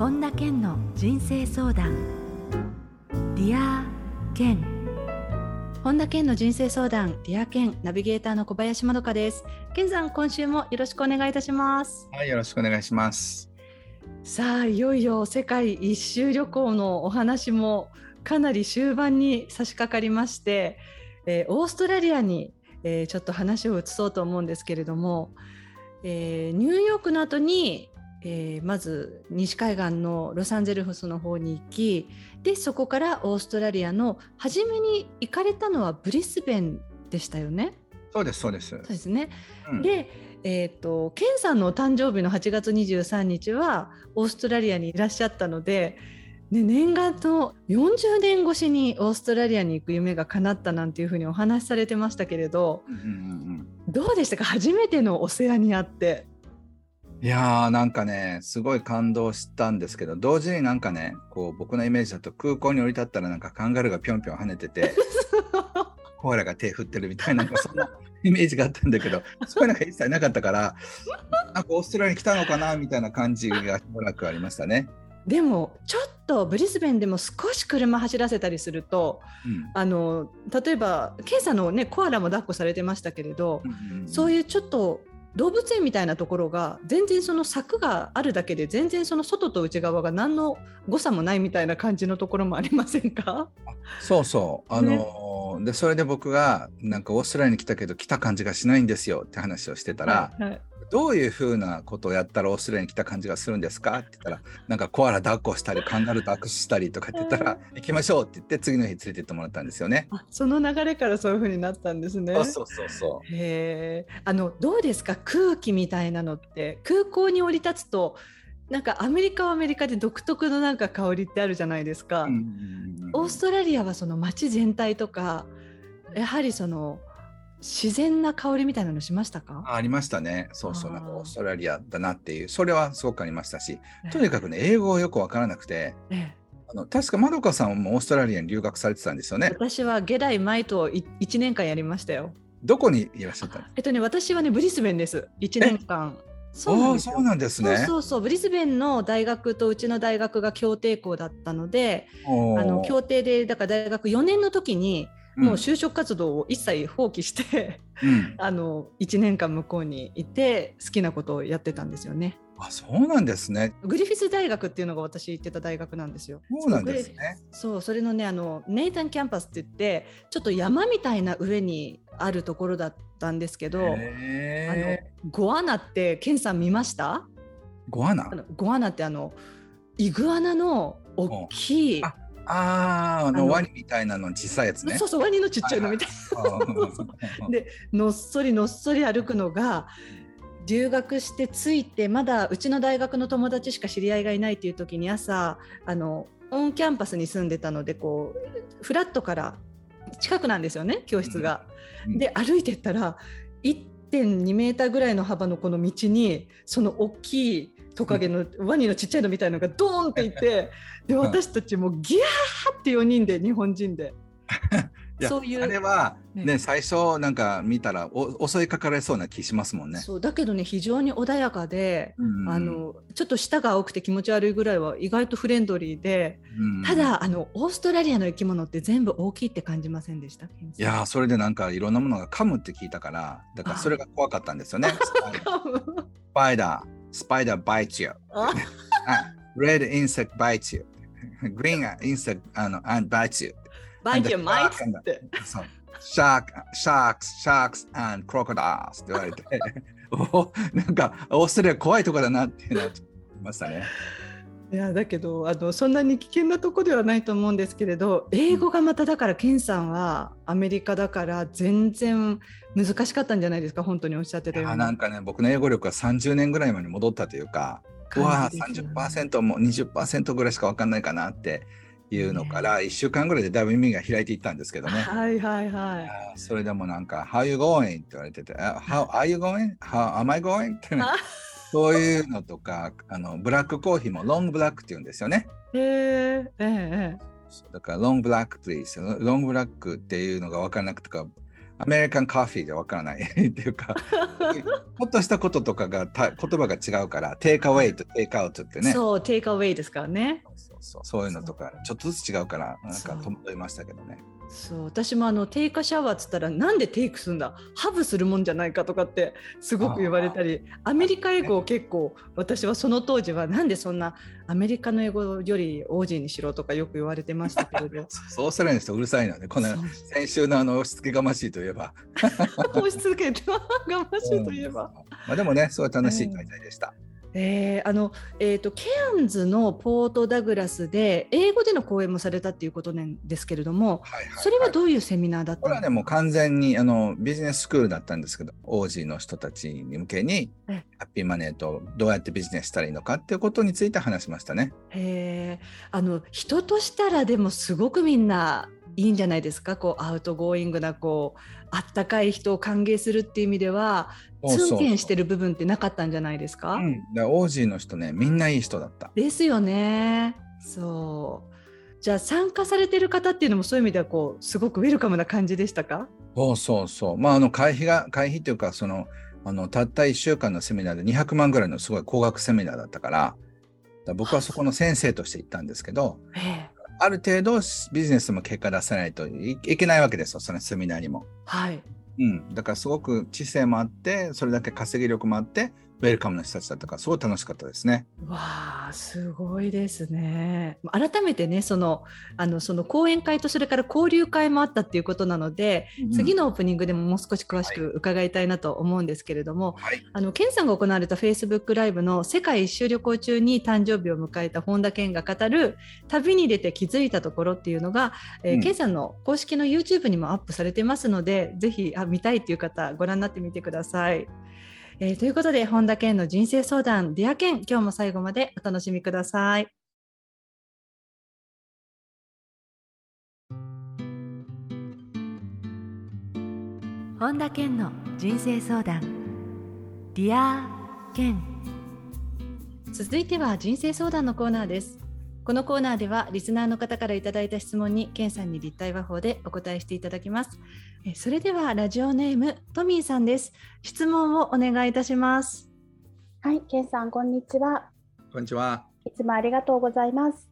本田健の人生相談ディア健。本田健の人生相談ディア健、ナビゲーターの小林まどかです。健さん、今週もよろしくお願いいたします。はい、よろしくお願いします。さあ、いよいよ世界一周旅行のお話もかなり終盤に差し掛かりまして、オーストラリアに、ちょっと話を移そうと思うんですけれども、ニューヨークの後に、まず西海岸のロサンゼルスの方に行き、でそこからオーストラリアの初めに行かれたのはブリスベンでしたよね。そうですね、うん、で、ケンさんのお誕生日の8月23日はオーストラリアにいらっしゃったので、ね、念願の40年越しにオーストラリアに行く夢が叶ったなんていうふうにお話しされてましたけれど、どうでしたか、初めてのオセアニアって。いやー、なんかね、すごい感動したんですけど、同時になんかね、こう僕のイメージだと空港に降り立ったらなんかカンガルーがぴょんぴょん跳ねててコアラが手振ってるみたいな、そんなイメージがあったんだけどそういうのが一切なかったから、なんかオーストラリアに来たのかなみたいな感じがしばらくありましたね。でもちょっとブリスベンでも少し車走らせたりすると、例えばケイさんの、ね、コアラも抱っこされてましたけれど、そういうちょっと動物園みたいなところが全然その柵があるだけで、全然その外と内側が何の誤差もないみたいな感じのところもありませんか？そうそう、ね、でそれで僕がなんかオーストラリアに来たけど来た感じがしないんですよって話をしてたら、どういうふうなことをやったらオーストラリアに来た感じがするんですかって言ったら、なんかコアラ抱っこしたりカンガルーと握手したりとかって言ったら行きましょうって言って、次の日連れて行ってもらったんですよね。あ、その流れからそういうふうになったんですね。そう。へえ。どうですか、空気みたいなのって。空港に降り立つとなんかアメリカはアメリカで独特のなんか香りってあるじゃないですか。オーストラリアはその街全体とか、やはりその自然な香りみたいなのしましたか？ありましたね。なんかオーストラリアだなっていう、それはすごくありましたし、とにかくね、英語よくわからなくて、確かまどかさんもオーストラリアに留学されてたんですよね。私はゲダイマイトを1年間やりましたよ。どこにいらっしゃったんですか？私はね、ブリスベンです。1年間。そうなんですね。そう、ブリスベンの大学とうちの大学が協定校だったので、協定でだから大学4年の時にもう就職活動を一切放棄して、1年間向こうにいて好きなことをやってたんですよね。あ、そうなんですね。グリフィス大学っていうのが私行ってた大学なんですよ。そうなんですね。そう、それのね、ネイタンキャンパスって言って、ちょっと山みたいな上にあるところだったんですけど、ゴアナってケンさん見ました？ゴアナってイグアナの大きい、ワニみたいなの小さいやつね。そう、ワニのちっちゃいのみたいなで、のっそり歩くのが、留学して着いて、まだうちの大学の友達しか知り合いがいないっていう時に、朝オンキャンパスに住んでたので、こうフラットから近くなんですよね、教室が。で歩いてったら 1.2 メーターぐらいの幅のこの道に、その大きいトカゲの、ワニのちっちゃいのみたいのがドーンっていてで、私たちもギャーって4人で、日本人でそういうあれは、ね、最初なんか見たら襲いかかれそうな気しますもんね。そうだけどね、非常に穏やかで、ちょっと舌が青くて気持ち悪いぐらいは意外とフレンドリーで、ただオーストラリアの生き物って全部大きいって感じませんでした？いや、それでなんかいろんなものが噛むって聞いたから、だからそれが怖かったんですよね。スパイダー bites you red insect bites you green insect bites you Sharks and crocodiles って言われてなんかオーストラリア怖いとこだなってなっちゃいましたね。いや、だけどそんなに危険なとこではないと思うんですけれど、英語がまただから、ケンさんはアメリカだから全然難しかったんじゃないですか、本当におっしゃってたように。なんかね、僕の英語力が30年ぐらい前に戻ったというか、30% も 20% ぐらいしか分かんないかなっていうのから、1週間ぐらいでだいぶ耳が開いていったんですけどね。それでもなんか How you going? って言われてて、How are you going? How am I going? ってねそういうのとか、ブラックコーヒーもロングブラックって言うんですよね。だからロングブラック please、 ロングブラックっていうのが分からなくて、アメリカンカーフィーじゃわからないっていうかほっとしたこととかが言葉が違うからテイクアウェイとテイクアウトってね、そうテイクアウェイですからね、そういうのとかちょっとずつ違うからなんか戸惑いましたけどね。そう私もテイクシャワーっつったらなんでテイクするんだハブするもんじゃないかとかってすごく言われたり、アメリカ英語を結構私はその当時はなんでそんなアメリカの英語より王子にしろとかよく言われてましたけれどオーストラリアの人うるさいので、ね、この先週の押しつけがましいといえば押しつけがましいといえば、まあ、でもねそういう楽しい滞在でした、ケアンズのポートダグラスで英語での講演もされたっていうことなんですけれども、はいはいはい、それはどういうセミナーだったの？これはねもう完全にビジネススクールだったんですけど、OGの人たちに向けにハッピーマネーとどうやってビジネスしたらいいのかっていうことについて話しましたね。人としたらでもすごくみんないいんじゃないですか、こうアウトゴーイングなこうあったかい人を歓迎するっていう意味では通見してる部分ってなかったんじゃないですか？そうそうそう、うん、だからオージーの人ねみんないい人だったですよね。そうじゃあ参加されてる方っていうのもそういう意味ではこうすごくウェルカムな感じでしたか？そうそうそう、まあ、会費というかそのたった1週間のセミナーで200万ぐらいのすごい高額セミナーだったから、僕はそこの先生として行ったんですけど、ある程度ビジネスも結果出さないといけないわけですよ、そのセミナーにも、はいうん、だからすごく知性もあってそれだけ稼ぎ力もあってウェルカムな人たちだったからすごい楽しかったですね。わあすごいですね。改めてねその講演会とそれから交流会もあったっていうことなので、うん、次のオープニングでももう少し詳しく伺いたいなと思うんですけれども、はい、健さんが行われた Facebook ライブの世界一周旅行中に誕生日を迎えた本田健が語る旅に出て気づいたところっていうのが、健さんの公式の YouTube にもアップされてますので、ぜひ見たいっていう方ご覧になってみてください。ということで本田健の人生相談ディア健、今日も最後までお楽しみください。本田健の人生相談ディア健、続いては人生相談のコーナーです。このコーナーではリスナーの方からいただいた質問に健さんに立体話法でお答えしていただきます。それではラジオネームトミーさんです。質問をお願いいたします。はい、健さんこんにちは。こんにちは。いつもありがとうございます。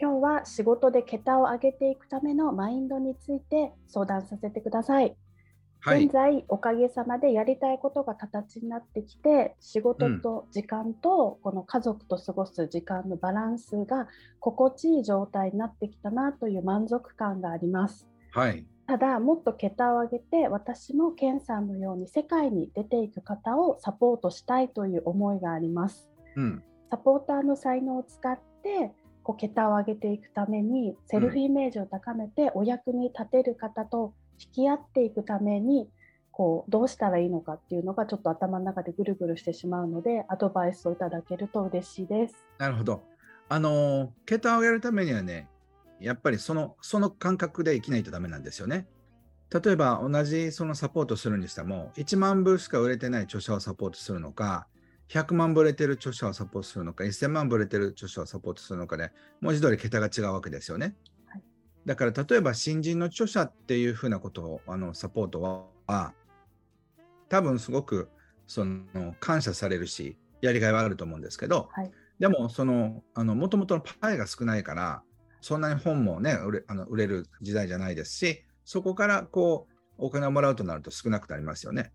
今日は仕事で桁を上げていくためのマインドについて相談させてください。はい、現在おかげさまでやりたいことが形になってきて、仕事と時間とこの家族と過ごす時間のバランスが心地いい状態になってきたなという満足感があります。はい、ただもっと桁を上げて私も健さんのように世界に出ていく方をサポートしたいという思いがあります。うん、サポーターの才能を使ってこう桁を上げていくためにセルフイメージを高めてお役に立てる方と引き合っていくためにこうどうしたらいいのかっていうのがちょっと頭の中でぐるぐるしてしまうので、アドバイスをいただけると嬉しいです。なるほど。桁を上げるためにはね、やっぱりその感覚で生きないとダメなんですよね。例えば同じそのサポートするにしても1万部しか売れてない著者をサポートするのか、100万部売れてる著者をサポートするのか、1000万部売れてる著者をサポートするのかで、ね、文字通り桁が違うわけですよね。だから例えば新人の著者っていうふうなことをサポートは多分すごくその感謝されるしやりがいはあると思うんですけど、はい、でもそのもともとのパイが少ないからそんなに本もね売れる時代じゃないですし、そこからこうお金をもらうとなると少なくなりますよね。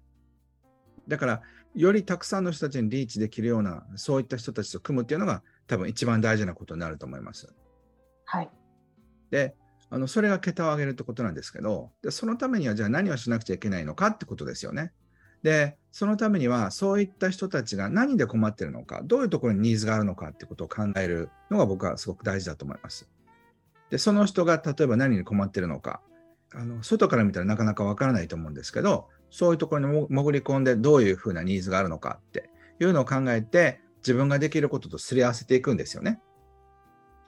だからよりたくさんの人たちにリーチできるようなそういった人たちと組むっていうのが多分一番大事なことになると思います。はい、でそれが桁を上げるってことなんですけど、でそのためにはじゃあ何をしなくちゃいけないのかってことですよね。でそのためにはそういった人たちが何で困ってるのか、どういうところにニーズがあるのかってことを考えるのが僕はすごく大事だと思います。でその人が例えば何に困ってるのか、外から見たらなかなかわからないと思うんですけど、そういうところに潜り込んでどういうふうなニーズがあるのかっていうのを考えて自分ができることとすり合わせていくんですよね。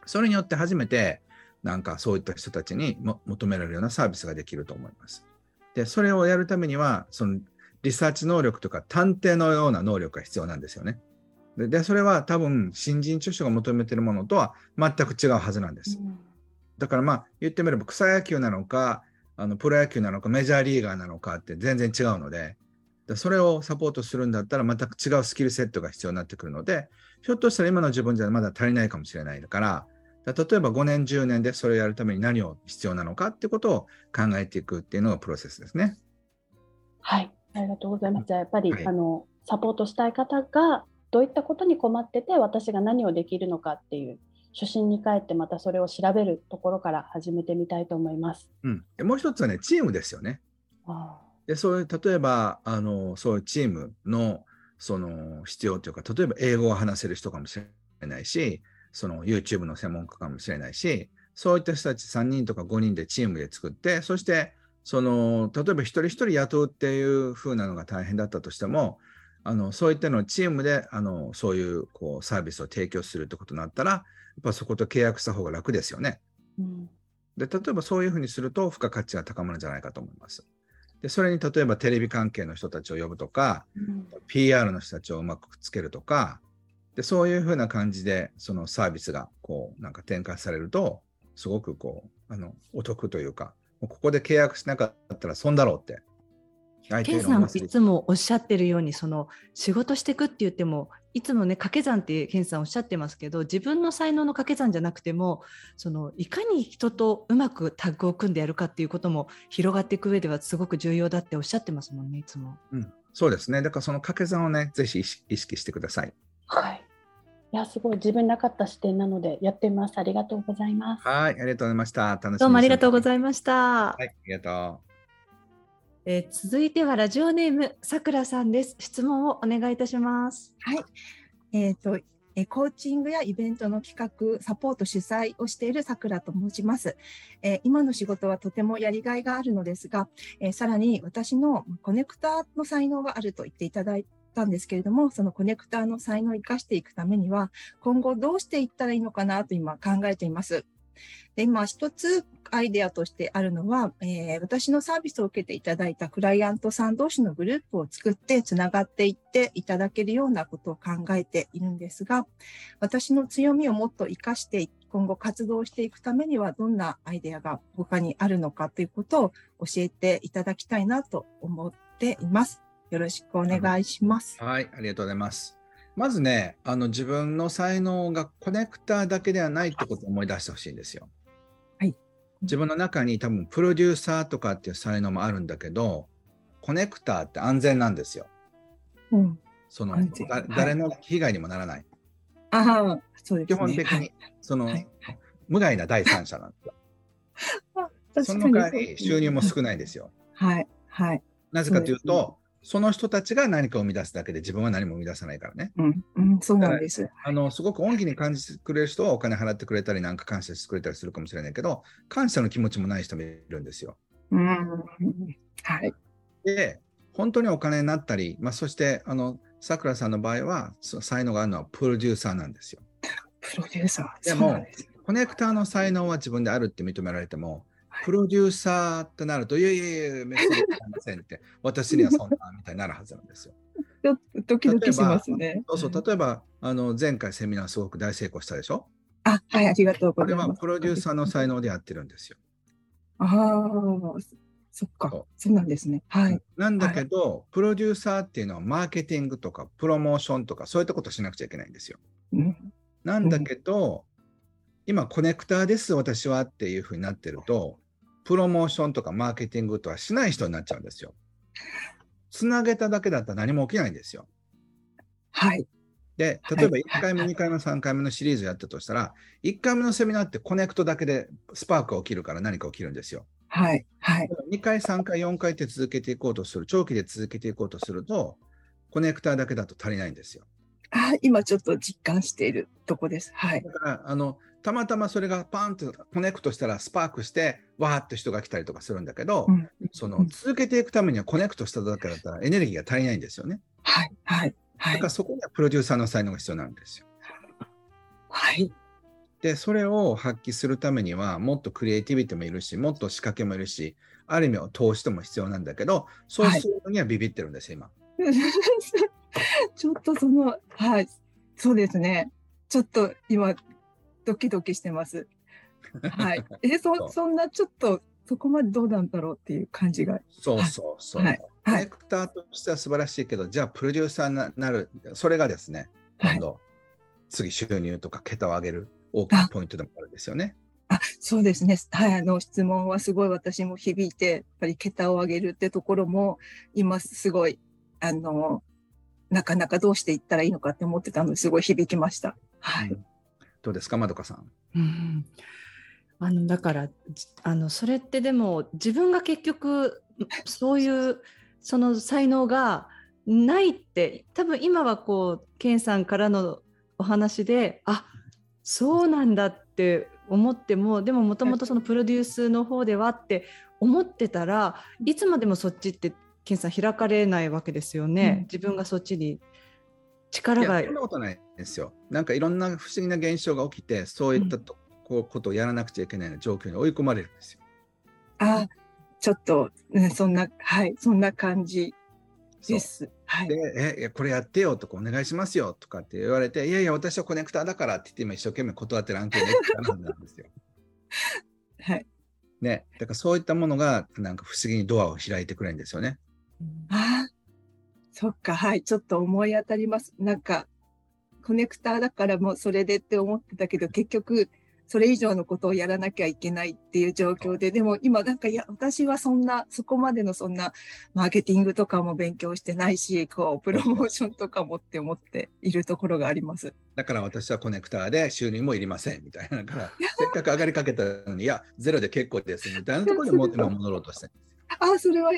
それによって初めてなんかそういった人たちに求められるようなサービスができると思います。でそれをやるためにはそのリサーチ能力とか探偵のような能力が必要なんですよね。でそれは多分新人著書が求めているものとは全く違うはずなんです。だからまあ言ってみれば草野球なのかプロ野球なのかメジャーリーガーなのかって全然違うので、それをサポートするんだったらまた違うスキルセットが必要になってくるので、ひょっとしたら今の自分じゃまだ足りないかもしれないから、例えば5年10年でそれをやるために何を必要なのかってことを考えていくっていうのがプロセスですね。はい、ありがとうございます。じゃあやっぱり、はい、サポートしたい方がどういったことに困ってて私が何をできるのかっていう初心に帰ってまたそれを調べるところから始めてみたいと思います、うん、もう一つはね、チームですよね。あ、でそういう例えばそういうチームのその必要というか、例えば英語を話せる人かもしれないし、その YouTube の専門家かもしれないし、そういった人たち3人とか5人でチームで作って、そしてその例えば一人一人雇うっていう風なのが大変だったとしても、そういったのをチームでそういう、サービスを提供するってことになったら、やっぱそこと契約した方が楽ですよね、うん、で例えばそういう風にすると付加価値が高まるんじゃないかと思います。でそれに例えばテレビ関係の人たちを呼ぶとか、うん、PR の人たちをうまくつけるとかで、そういう風な感じでそのサービスがなんか展開されるとすごくお得というか、ここで契約しなかったら損だろうって健さんいつもおっしゃってるように、その仕事していくって言ってもいつもね掛け算って健さんおっしゃってますけど、自分の才能の掛け算じゃなくても、そのいかに人とうまくタッグを組んでやるかっていうことも広がっていく上ではすごく重要だっておっしゃってますもんね、いつも、うん、そうですね。だからその掛け算をねぜひ意識してください。はい、いやすごい自分なかった視点なのでやってます。ありがとうございます。はい、ありがとうございました。楽しみにしてます。どうもありがとうございました。はい、ありがとう。続いてはラジオネームさくらさんです。質問をお願いいたします。はい、コーチングやイベントの企画、サポート、主催をしているさくらと申します。今の仕事はとてもやりがいがあるのですが、さらに私のコネクターの才能があると言っていただいてんですけれども、そのコネクターの才能を生かしていくためには今後どうしていったらいいのかなと今考えています。で今一つアイデアとしてあるのは、私のサービスを受けていただいたクライアントさん同士のグループを作ってつながっていっていただけるようなことを考えているんですが、私の強みをもっと生かして今後活動していくためにはどんなアイデアが他にあるのかということを教えていただきたいなと思っています。よろしくお願いします。はい、ありがとうございます。まずね、自分の才能がコネクターだけではないってことを思い出してほしいんですよ。はい。自分の中に多分プロデューサーとかっていう才能もあるんだけど、コネクターって安全なんですよ。うん。その誰の被害にもならない。はい、ああ、そうですね。基本的に、はい、はい、無害な第三者なんですよ。その代わり収入も少ないですよ。はいはい。なぜかというと。その人たちが何かを生み出すだけで自分は何も生み出さないからね、うんうん、そうなんです。すごく恩義に感じてくれる人はお金払ってくれたりなんか感謝してくれたりするかもしれないけど、感謝の気持ちもない人もいるんですよ、うん、はい。で本当にお金になったり、そしてさくらさんの場合は才能があるのはプロデューサーなんですよ。プロデューサーでもそうなんです。コネクターの才能は自分であるって認められても、プロデューサーってなると、いやいやいや、めっちゃいませんって、私にはそんなみたいになるはずなんですよ。ちょっとドキドキしますね。そうそう、例えば前回セミナーすごく大成功したでしょ。あ、はい、ありがとうございます。これはプロデューサーの才能でやってるんですよ。ああ、そっか、そうなんですね。はい。なんだけど、はい、プロデューサーっていうのはマーケティングとかプロモーションとかそういったことしなくちゃいけないんですよ。うん、なんだけど、うん、今コネクターです私はっていうふうになってると、プロモーションとかマーケティングとかしない人になっちゃうんですよ。つなげただけだったら何も起きないんですよ。はい。で、例えば1回目、2回目、3回目のシリーズやったとしたら、1回目のセミナーってコネクトだけでスパークが起きるから何か起きるんですよ。はい。はい。2回、3回、4回って続けていこうとする、長期で続けていこうとすると、コネクターだけだと足りないんですよ。あ、今ちょっと実感しているとこです。はい。だからたまたまそれがパンとコネクトしたらスパークしてわーっと人が来たりとかするんだけど、うん、続けていくためにはコネクトしただけだったらエネルギーが足りないんですよね。はいはいはい。だからそこにはプロデューサーの才能が必要なんですよ。はい。でそれを発揮するためにはもっとクリエイティビティもいるし、もっと仕掛けもいるし、ある意味は投資とも必要なんだけど、そうするのにはビビってるんですよ、はい、今。ちょっとはい、そうですね。ちょっと今。ドキドキしてます。はい。そんなちょっとそこまでどうなんだろうっていう感じが。そうそうそう。はい、ディレクターとしては素晴らしいけど、はい、じゃあプロデューサーになる、それがですね、今度、はい、次収入とか桁を上げる大きなポイントでもあるんですよね。あ、そうですね。はい、質問はすごい私も響いて、やっぱり桁を上げるってところも、今すごい、なかなかどうしていったらいいのかって思ってたので、すごい響きました。はい。うん、どうですか、まどかさん。うん。だから、それってでも、自分が結局、そういう、その才能がないって、多分今はこう、ケンさんからのお話で、あ、そうなんだって、思っても、でももともとそのプロデュースの方ではって思ってたら、いつまでもそっちってケンさん開かれないわけですよね、うん、自分がそっちに力が。いや、そんなことないですよ。なんかいろんな不思議な現象が起きて、そういったことをやらなくちゃいけないような状況に追い込まれるんですよ。あ、ちょっと、ね、そんな、はい、そんな感じです。はい、で、これやってよとかお願いしますよとかって言われて、いやいや私はコネクターだからって言って今一生懸命断ってる案件でなんですよ。はい。ね、だからそういったものがなんか不思議にドアを開いてくれるんですよね。ああ、そっか、はい、ちょっと思い当たります。なんかコネクターだからもうそれでって思ってたけど、結局それ以上のことをやらなきゃいけないっていう状況で、でも今なんか、いや、私はそんな、そこまでのそんな、マーケティングとかも勉強してないし、こう、プロモーションとかもって思っているところがあります。だから私はコネクターで収入もいりません、みたいな。だから、せっかく上がりかけたのに、いや、ゼロで結構です、みたいなところにも今戻ろうとしてるんですよ。ああ、それは、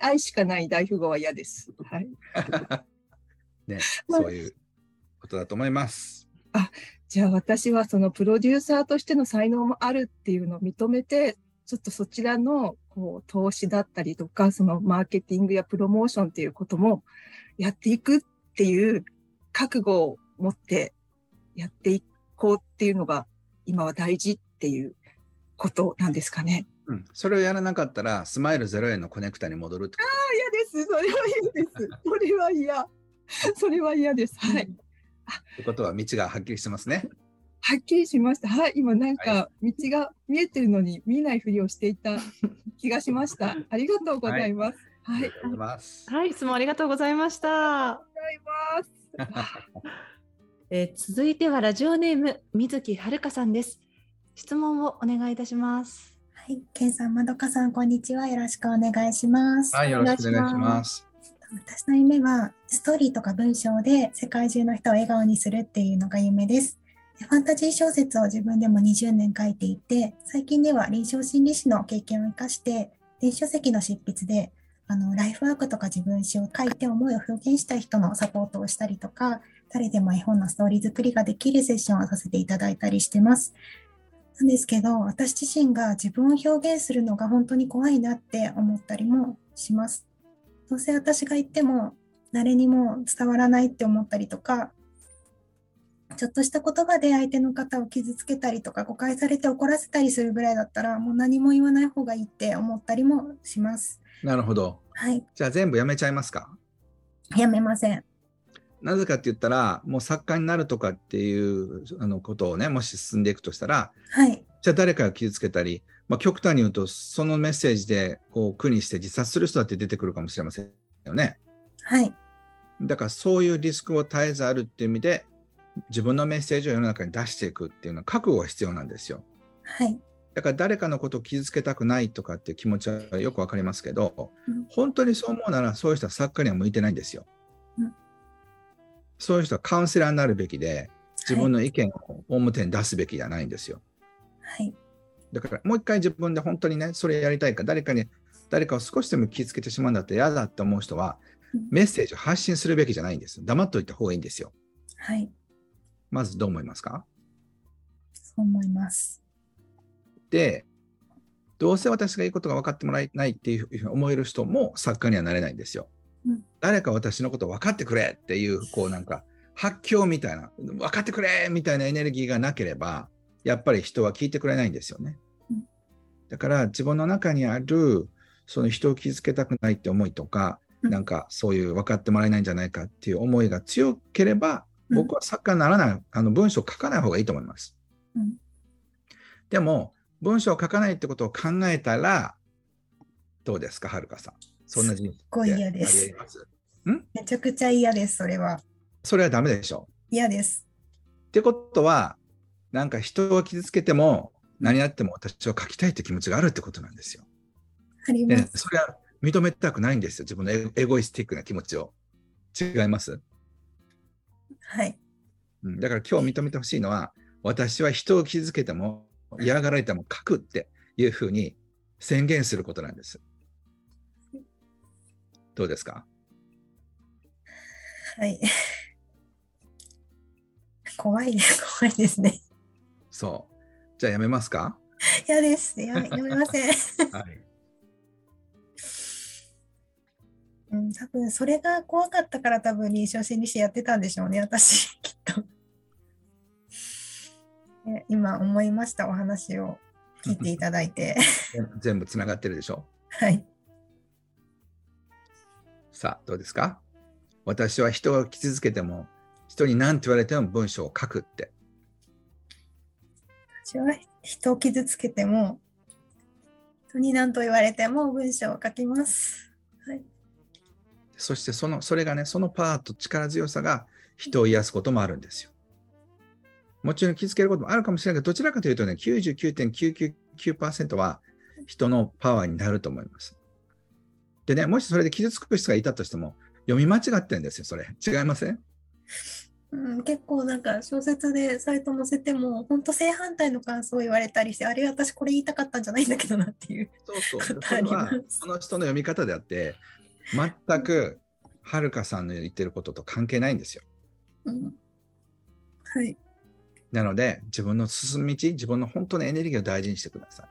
愛しかない大富豪は嫌です。はい。ね、そういうことだと思います。あ、じゃあ私はそのプロデューサーとしての才能もあるっていうのを認めて、ちょっとそちらのこう投資だったりとか、そのマーケティングやプロモーションっていうこともやっていくっていう覚悟を持ってやっていこうっていうのが今は大事っていうことなんですかね。うん、それをやらなかったらスマイル0円のコネクタに戻るってこと。ああ、嫌です。それは嫌です。それは嫌。それは嫌です。はい。ということは道がはっきりしてますね。はっきりしました。はい、今なんか道が見えてるのに見えないふりをしていた気がしました。ありがとうございます。はい、はい、ありがとうございます。はい、質問ありがとうございました。続いてはラジオネーム水木はるかさんです。質問をお願いいたします。はい、けんさん、まどかさん、こんにちは。よろしくお願いします。はい、よろしくお願いします。私の夢はストーリーとか文章で世界中の人を笑顔にするっていうのが夢です。ファンタジー小説を自分でも20年書いていて、最近では臨床心理士の経験を生かして電子書籍の執筆でライフワークとか自分史を書いて思いを表現したい人のサポートをしたりとか、誰でも絵本のストーリー作りができるセッションをさせていただいたりしてます。なんですけど、私自身が自分を表現するのが本当に怖いなって思ったりもします。どうせ私が言っても誰にも伝わらないって思ったりとか、ちょっとした言葉で相手の方を傷つけたりとか誤解されて怒らせたりするぐらいだったら、もう何も言わない方がいいって思ったりもします。なるほど、はい、じゃあ全部やめちゃいますか？やめません。なぜかって言ったら、もう作家になるとかっていうことをね、もし進んでいくとしたら、はい、じゃあ誰かを傷つけたり、まあ、極端に言うとそのメッセージでこう苦にして自殺する人だって出てくるかもしれませんよね。はい。だからそういうリスクを絶えずあるっていう意味で、自分のメッセージを世の中に出していくっていうのは覚悟が必要なんですよ。はい。だから誰かのことを傷つけたくないとかっていう気持ちはよくわかりますけど、うん、本当にそう思うならそういう人は作家には向いてないんですよ。うん、そういう人はカウンセラーになるべきで、自分の意見を表に出すべきじゃないんですよ。はい。だからもう一回自分で本当にね、それやりたいか、誰かを少しでも気つけてしまうんだって嫌だって思う人は、メッセージを発信するべきじゃないんです。黙っといた方がいいんですよ。はい。まずどう思いますか？そう思います。で、どうせ私がいいことが分かってもらえないっていうふうに思える人も作家にはなれないんですよ、うん、誰か私のこと分かってくれっていう、こうなんか発狂みたいな、分かってくれみたいなエネルギーがなければ、やっぱり人は聞いてくれないんですよね。だから自分の中にあるその人を傷つけたくないって思いとか、なんかそういう分かってもらえないんじゃないかっていう思いが強ければ、僕は作家にならない、文章を書かない方がいいと思います。でも文章を書かないってことを考えたらどうですか、はるかさん。そんな人生すっごい嫌です。めちゃくちゃ嫌です。それはダメでしょ。嫌です。ってことはなんか人を傷つけても何やっても私は書きたいって気持ちがあるってことなんですよ。あります。それは認めたくないんですよ、自分のエゴイスティックな気持ちを。違います？はい、うん、だから今日認めてほしいのは、私は人を傷つけても嫌がられても書くっていうふうに宣言することなんです。どうですか？はい怖いですね。そう、じゃあやめますか？嫌です。やめません、はいうん、多分それが怖かったから多分臨床心理士やってたんでしょうね、私きっと。今思いました、お話を聞いていただいて全部つながってるでしょ。はい。さあどうですか？私は人を傷つけても人に何て言われても文章を書くって。私は人を傷つけても人に何と言われても文章を書きます。はい。そしてそれがね、そのパート力強さが人を癒すこともあるんですよ。もちろん気づけることもあるかもしれないけど、どちらかというとね 99.999% は人のパワーになると思います。でね、もしそれで傷つく人がいたとしても読み間違ってるんですよ。それ違いません？うん、結構なんか小説でサイト載せても本当正反対の感想を言われたりして、あれ私これ言いたかったんじゃないんだけどなっていう。そうそう、それはその人の読み方であって全くはるかさんの言ってることと関係ないんですよ、うん、はい。なので自分の進む道、自分の本当のエネルギーを大事にしてください。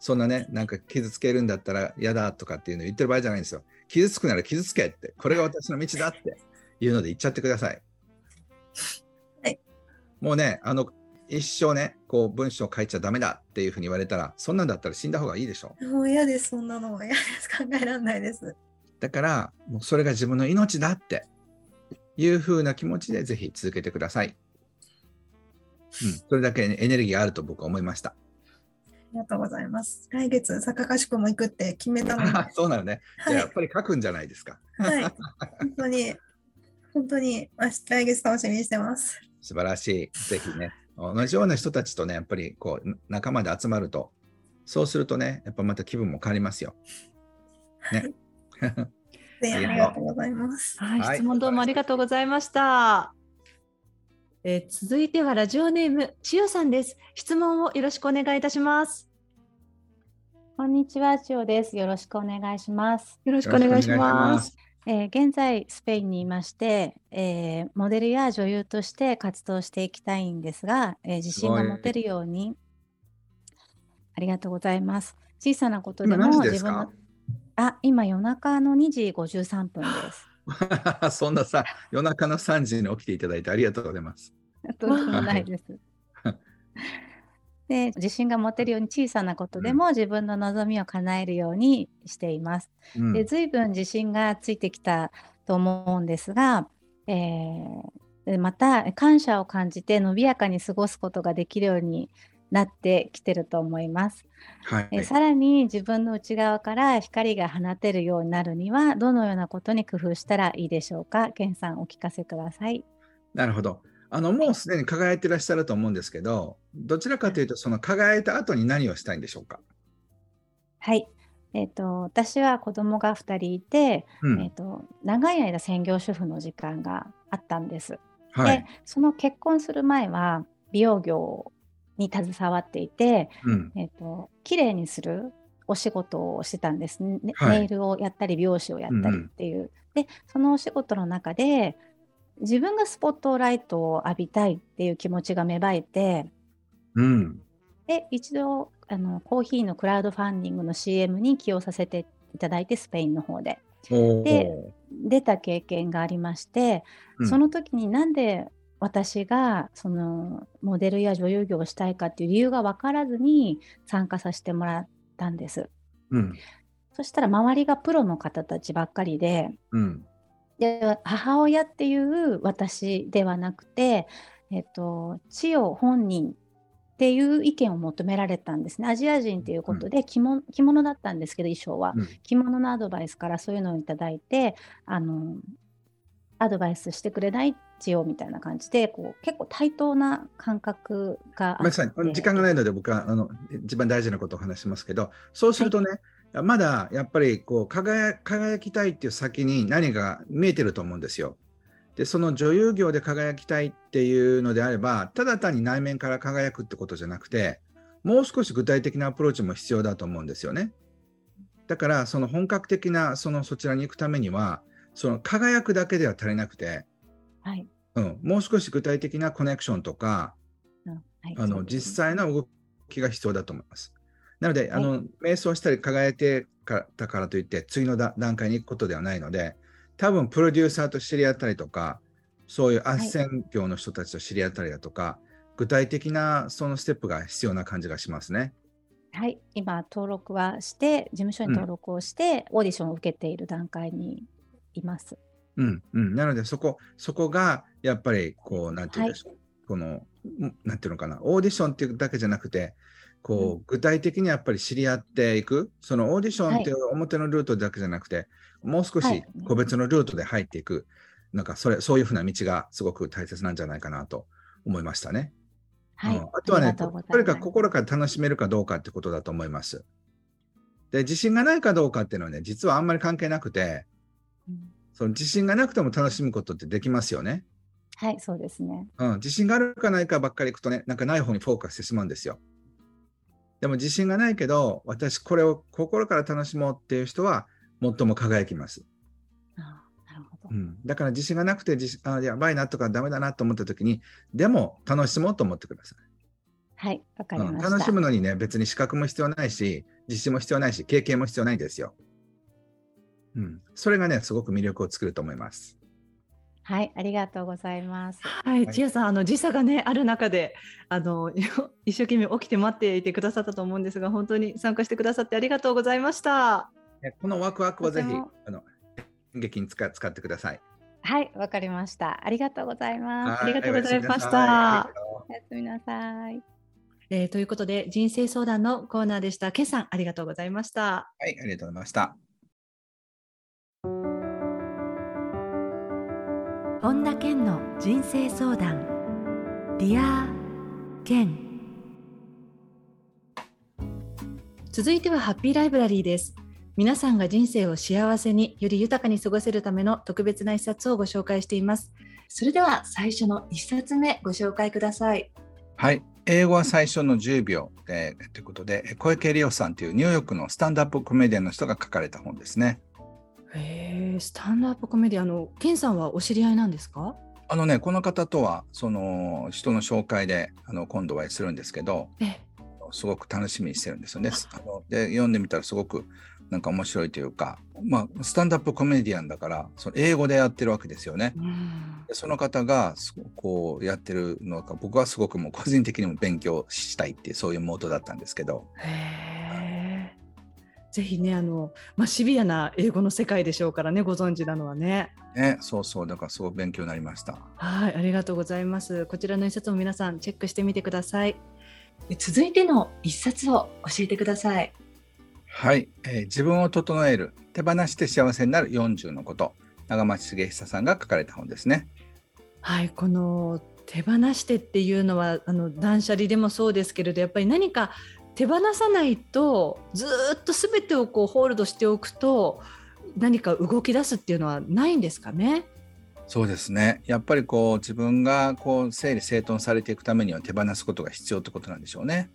そんなね、なんか傷つけるんだったら嫌だとかっていうのを言ってる場合じゃないんですよ。傷つくなら傷つけって、これが私の道だっていうので言っちゃってください。はい、もうね、一生ねこう文章を書いちゃダメだっていうふうに言われたら、そんなんだったら死んだ方がいいでしょ。もう嫌です、そんなの嫌です、考えられないです。だからもうそれが自分の命だっていうふうな気持ちでぜひ続けてください。うん、それだけエネルギーがあると僕は思いました。ありがとうございます。来月サッカー合宿も行くって決めたのでそうなのね、はい、じゃあやっぱり書くんじゃないですか。はい本当に来月楽しみにしてます。素晴らしい。ぜひね、同じような人たちとね、やっぱりこう仲間で集まると、そうするとね、やっぱまた気分も変わりますよ、ねありがとうございます、はい、質問どうもありがとうございました。続いてはラジオネーム千代さんです。質問をよろしくお願いいたします。こんにちは、千代です。よろしくお願いします。よろしくお願いします。現在スペインにいまして、モデルや女優として活動していきたいんですが、自信が持てるように。ありがとうございます。小さなことでも自分の今夜中の2時53分ですそんなさ、夜中の3時に起きていただいてありがとうございます。とんでもないです。で、自信が持てるように小さなことでも自分の望みを叶えるようにしています。うん、で、随分自信がついてきたと思うんですが、また感謝を感じて伸びやかに過ごすことができるようになってきてると思います、はい、さらに自分の内側から光が放てるようになるにはどのようなことに工夫したらいいでしょうか。けんさん、お聞かせください。なるほど。もうすでに輝いていらっしゃると思うんですけど、どちらかというとその輝いた後に何をしたいんでしょうか。はい、私は子供が2人いて、長い間専業主婦の時間があったんです、はい、でその結婚する前は美容業をに携わっていて、綺麗にするお仕事をしてたんです、ね、はい、ネイルをやったり美容師をやったりっていう、でそのお仕事の中で自分がスポットライトを浴びたいっていう気持ちが芽生えて、で一度コーヒーのクラウドファンディングの CM に起用させていただいて、スペインの方で出た経験がありまして、その時になんで私がそのモデルや女優業をしたいかっていう理由が分からずに参加させてもらったんです、そしたら周りがプロの方たちばっかり で母親っていう私ではなくて、千代本人っていう意見を求められたんですね。アジア人ということで着物だったんですけど、衣装は着物のアドバイスからそういうのをいただいて、アドバイスしてくれない一応みたいな感じで、こう結構対等な感覚があって、まさに時間がないので僕は一番大事なことを話しますけど、そうするとね、はい、まだやっぱりこう 輝きたいっていう先に何が見えてると思うんですよ。でその女優業で輝きたいっていうのであれば、ただ単に内面から輝くってことじゃなくて、もう少し具体的なアプローチも必要だと思うんですよね。だからその本格的なそちらに行くためには、その輝くだけでは足りなくて、はい、もう少し具体的なコネクションとか、はい、実際の動きが必要だと思います。なので、はい、瞑想したり輝いてたからといって次の段階に行くことではないので、多分プロデューサーと知り合ったりとか、そういう斡旋業の人たちと知り合ったりだとか、はい、具体的なそのステップが必要な感じがしますね。はい、今登録はして、事務所に登録をして、オーディションを受けている段階にいます。うんうん、なのでそこがやっぱりこうなんていうんですか、はい、このなんていうのかな、オーディションっていうだけじゃなくて、こう、うん、具体的にやっぱり知り合っていく、そのオーディションっていう表のルートだけじゃなくて、はい、もう少し個別のルートで入っていく、はい、なんかそういうふうな道がすごく大切なんじゃないかなと思いましたね。はい、あとはね、とにかく心から楽しめるかどうかってことだと思います。で、自信がないかどうかっていうのはね、実はあんまり関係なくて、その自信がなくても楽しむことってできますよね。はい、そうですね、自信があるかないかばっかりいくとね、なんかない方にフォーカスしてしまうんですよ。でも自信がないけど、私これを心から楽しもうっていう人は最も輝きます。あ、なるほど、だから自信がなくてやばいなとかダメだなと思った時に、でも楽しもうと思ってください。はい、わかりました。楽しむのにね、別に資格も必要ないし、自信も必要ないし、経験も必要ないんですよ。それがね、すごく魅力を作ると思います。はい、ありがとうございます。はい、千代さん、時差がねある中で一生懸命起きて待っていてくださったと思うんですが、本当に参加してくださってありがとうございました。このワクワクをぜひ演劇に使ってください。はい、わかりました。ありがとうございます。ありがとうございました。おやすみなさい。ということで、人生相談のコーナーでした。けいさん、ありがとうございました。はい、ありがとうございました。本田健の人生相談ディア健。続いてはハッピーライブラリーです。皆さんが人生を幸せにより豊かに過ごせるための特別な一冊をご紹介しています。それでは最初の一冊目ご紹介ください。はい、英語は最初の10秒でということで、小池理央さんというニューヨークのスタンドアップコメディアンの人が書かれた本ですね。スタンドアップコメディアンのケンさんはお知り合いなんですか？ね、この方とはその人の紹介で今度はするんですけど、すごく楽しみにしてるんですよね。で、読んでみたらすごくなんか面白いというか、まあ、スタンドアップコメディアンだからその英語でやってるわけですよね。で、その方がこうやってるのが僕はすごくもう個人的にも勉強したいっていう、そういうモードだったんですけど。ぜひね、シビアな英語の世界でしょうからね、ご存知なのはね。そうそう、だからすごく勉強になりました。はい、ありがとうございます。こちらの一冊も皆さんチェックしてみてください。続いての一冊を教えてください。はい、自分を整える、手放して幸せになる40のこと、長町茂久さんが書かれた本ですね。はい、この手放してっていうのは断捨離でもそうですけれど、やっぱり何か手放さないとずっと全てをこうホールドしておくと何か動き出すっていうのはないんですかね。そうですね、やっぱりこう自分がこう整理整頓されていくためには手放すことが必要ってことなんでしょうね。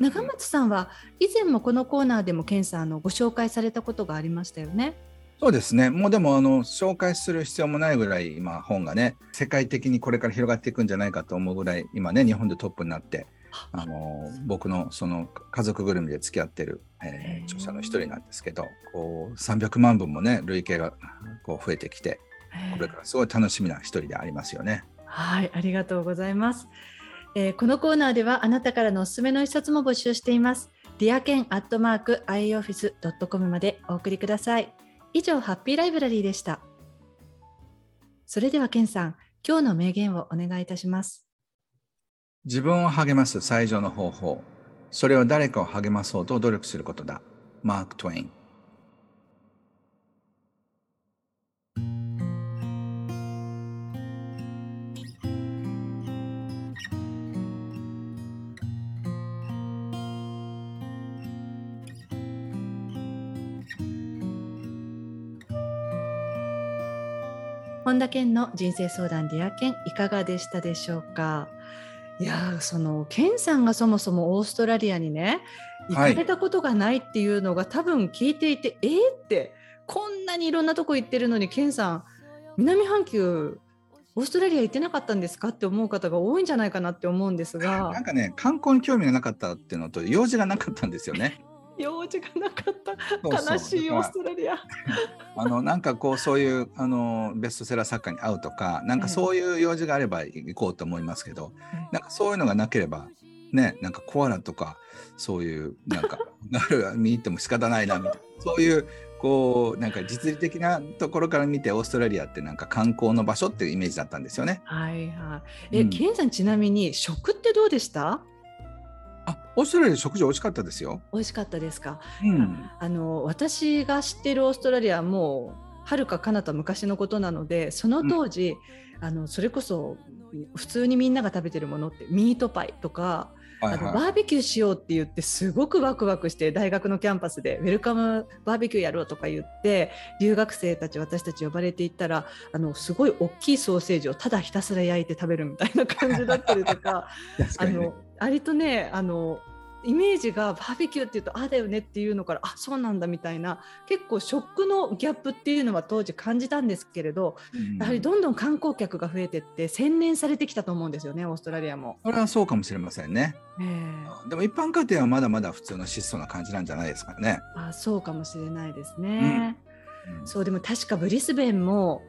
長松さんは以前もこのコーナーでも健さんご紹介されたことがありましたよね。そうですね、もうでも紹介する必要もないぐらい今本がね、世界的にこれから広がっていくんじゃないかと思うぐらい今ね、日本でトップになって僕のその家族ぐるみで付き合ってる、著者の一人なんですけど、こう300万部もね累計がこう増えてきて、これからすごい楽しみな一人でありますよね。はい、ありがとうございます。このコーナーではあなたからのおすすめの一冊も募集しています。dearken@ioffice.com までお送りください。以上、ハッピーライブラリーでした。それでは健さん、今日の名言をお願いいたします。自分を励ます最上の方法、それは誰かを励まそうと努力することだ。マーク・トウェイン。本田健の人生相談ディア健、いかがでしたでしょうか。いや、その健さんがそもそもオーストラリアにね行かれたことがないっていうのが、多分聞いていて、ってこんなにいろんなとこ行ってるのに健さん南半球オーストラリア行ってなかったんですかって思う方が多いんじゃないかなって思うんですが、なんかね、観光に興味がなかったっていうのと用事がなかったんですよね。用事がなかった悲しいオーストラリア。なんかこうそういうベストセラー作家に会うとか、なんかそういう用事があれば行こうと思いますけど、なんかそういうのがなければね、なんかコアラとかそういうなんか見に行っても仕方ないなみたいな、そういうこうなんか実利的なところから見てオーストラリアってなんか観光の場所っていうイメージだったんですよね。はいはい。健さん、ちなみに食ってどうでした？オーストラリア食事美味しかったですよ。美味しかったですか。うん、私が知ってるオーストラリアはもうはるか彼方昔のことなので、その当時、うん、それこそ普通にみんなが食べてるものってミートパイとか、はいはい、バーベキューしようって言って、すごくワクワクして大学のキャンパスでウェルカムバーベキューやろうとか言って、留学生たち私たち呼ばれていったら、すごい大きいソーセージをただひたすら焼いて食べるみたいな感じだったりとか確かに、ね、割とね、イメージがバーベキューっていうとああだよねっていうのから、あ、そうなんだみたいな、結構食のギャップっていうのは当時感じたんですけれど、うん、やはりどんどん観光客が増えてって洗練されてきたと思うんですよね、オーストラリアも。それはそうかもしれませんね。でも一般家庭はまだまだ普通の質素な感じなんじゃないですかね。あ、そうかもしれないですね、うん、そう。でも確かブリスベンも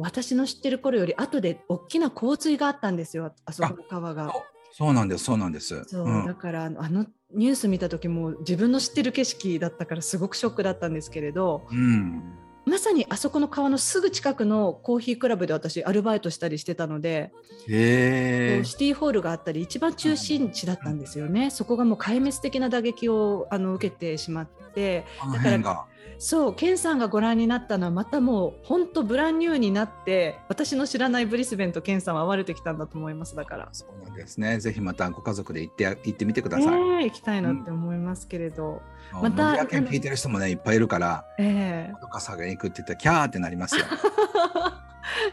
私の知ってる頃より後で大きな洪水があったんですよ、あそこの川が。そうなんです、そうなんです。そう、うん、だからニュース見た時も自分の知ってる景色だったからすごくショックだったんですけれど、うん、まさにあそこの川のすぐ近くのコーヒークラブで私アルバイトしたりしてたので、シティホールがあったり一番中心地だったんですよね、うん、そこがもう壊滅的な打撃を受けてしまって、だからそう、健さんがご覧になったのはまたもう本当ブランニューになって、私の知らないブリスベンと健さんは会われてきたんだと思います。だからそうなんですね、ぜひまたご家族で行ってみてください、行きたいなって思いますけれど、うん、また聞いてる人もねいっぱいいるから、お母さんが行くって言ったらキャーってなりますよ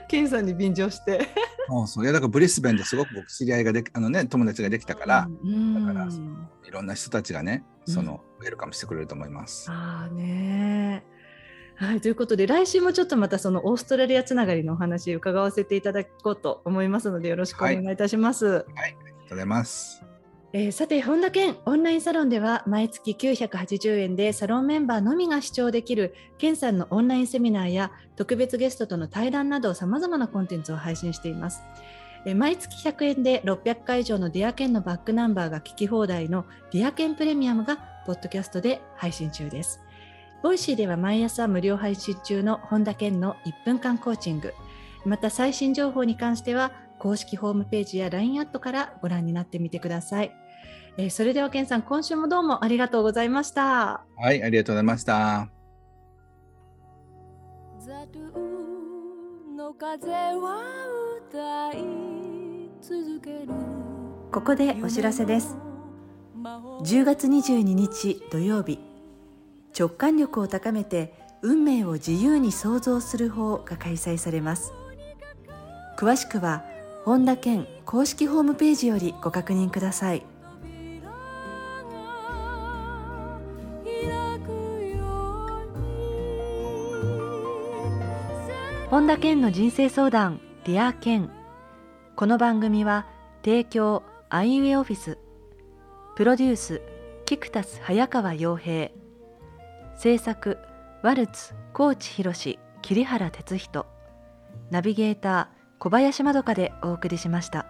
健さんに便乗してそういや、だからブリスベンですごく僕知り合いができ友達ができたから、うん、だからいろんな人たちがねウェルカムしてくれると思います。あーねー、はい、ということで来週もちょっとまたそのオーストラリアつながりのお話伺わせていただこうと思いますので、よろしくお願いいたします。はい、はい、ありがとうございます。さて、本田健オンラインサロンでは毎月980円でサロンメンバーのみが視聴できる健さんのオンラインセミナーや特別ゲストとの対談などさまざまなコンテンツを配信しています。毎月100円で600回以上のディア健のバックナンバーが聞き放題のディア健プレミアムがポッドキャストで配信中です。ボイシーでは毎朝無料配信中の本田健の1分間コーチング、また最新情報に関しては公式ホームページや LINE アットからご覧になってみてください。それでは健さん、今週もどうもありがとうございました。はい、ありがとうございました。ザドゥの風は歌い続ける。ここでお知らせです。10月22日土曜日、直感力を高めて運命を自由に創造する方が開催されます。詳しくは本田健公式ホームページよりご確認ください。本田健の人生相談ディア健。この番組は提供アイウェイオフィス、プロデュース菊田早川洋平、制作ワルツ高知博、桐原哲人、ナビゲーター小林まどかでお送りしました。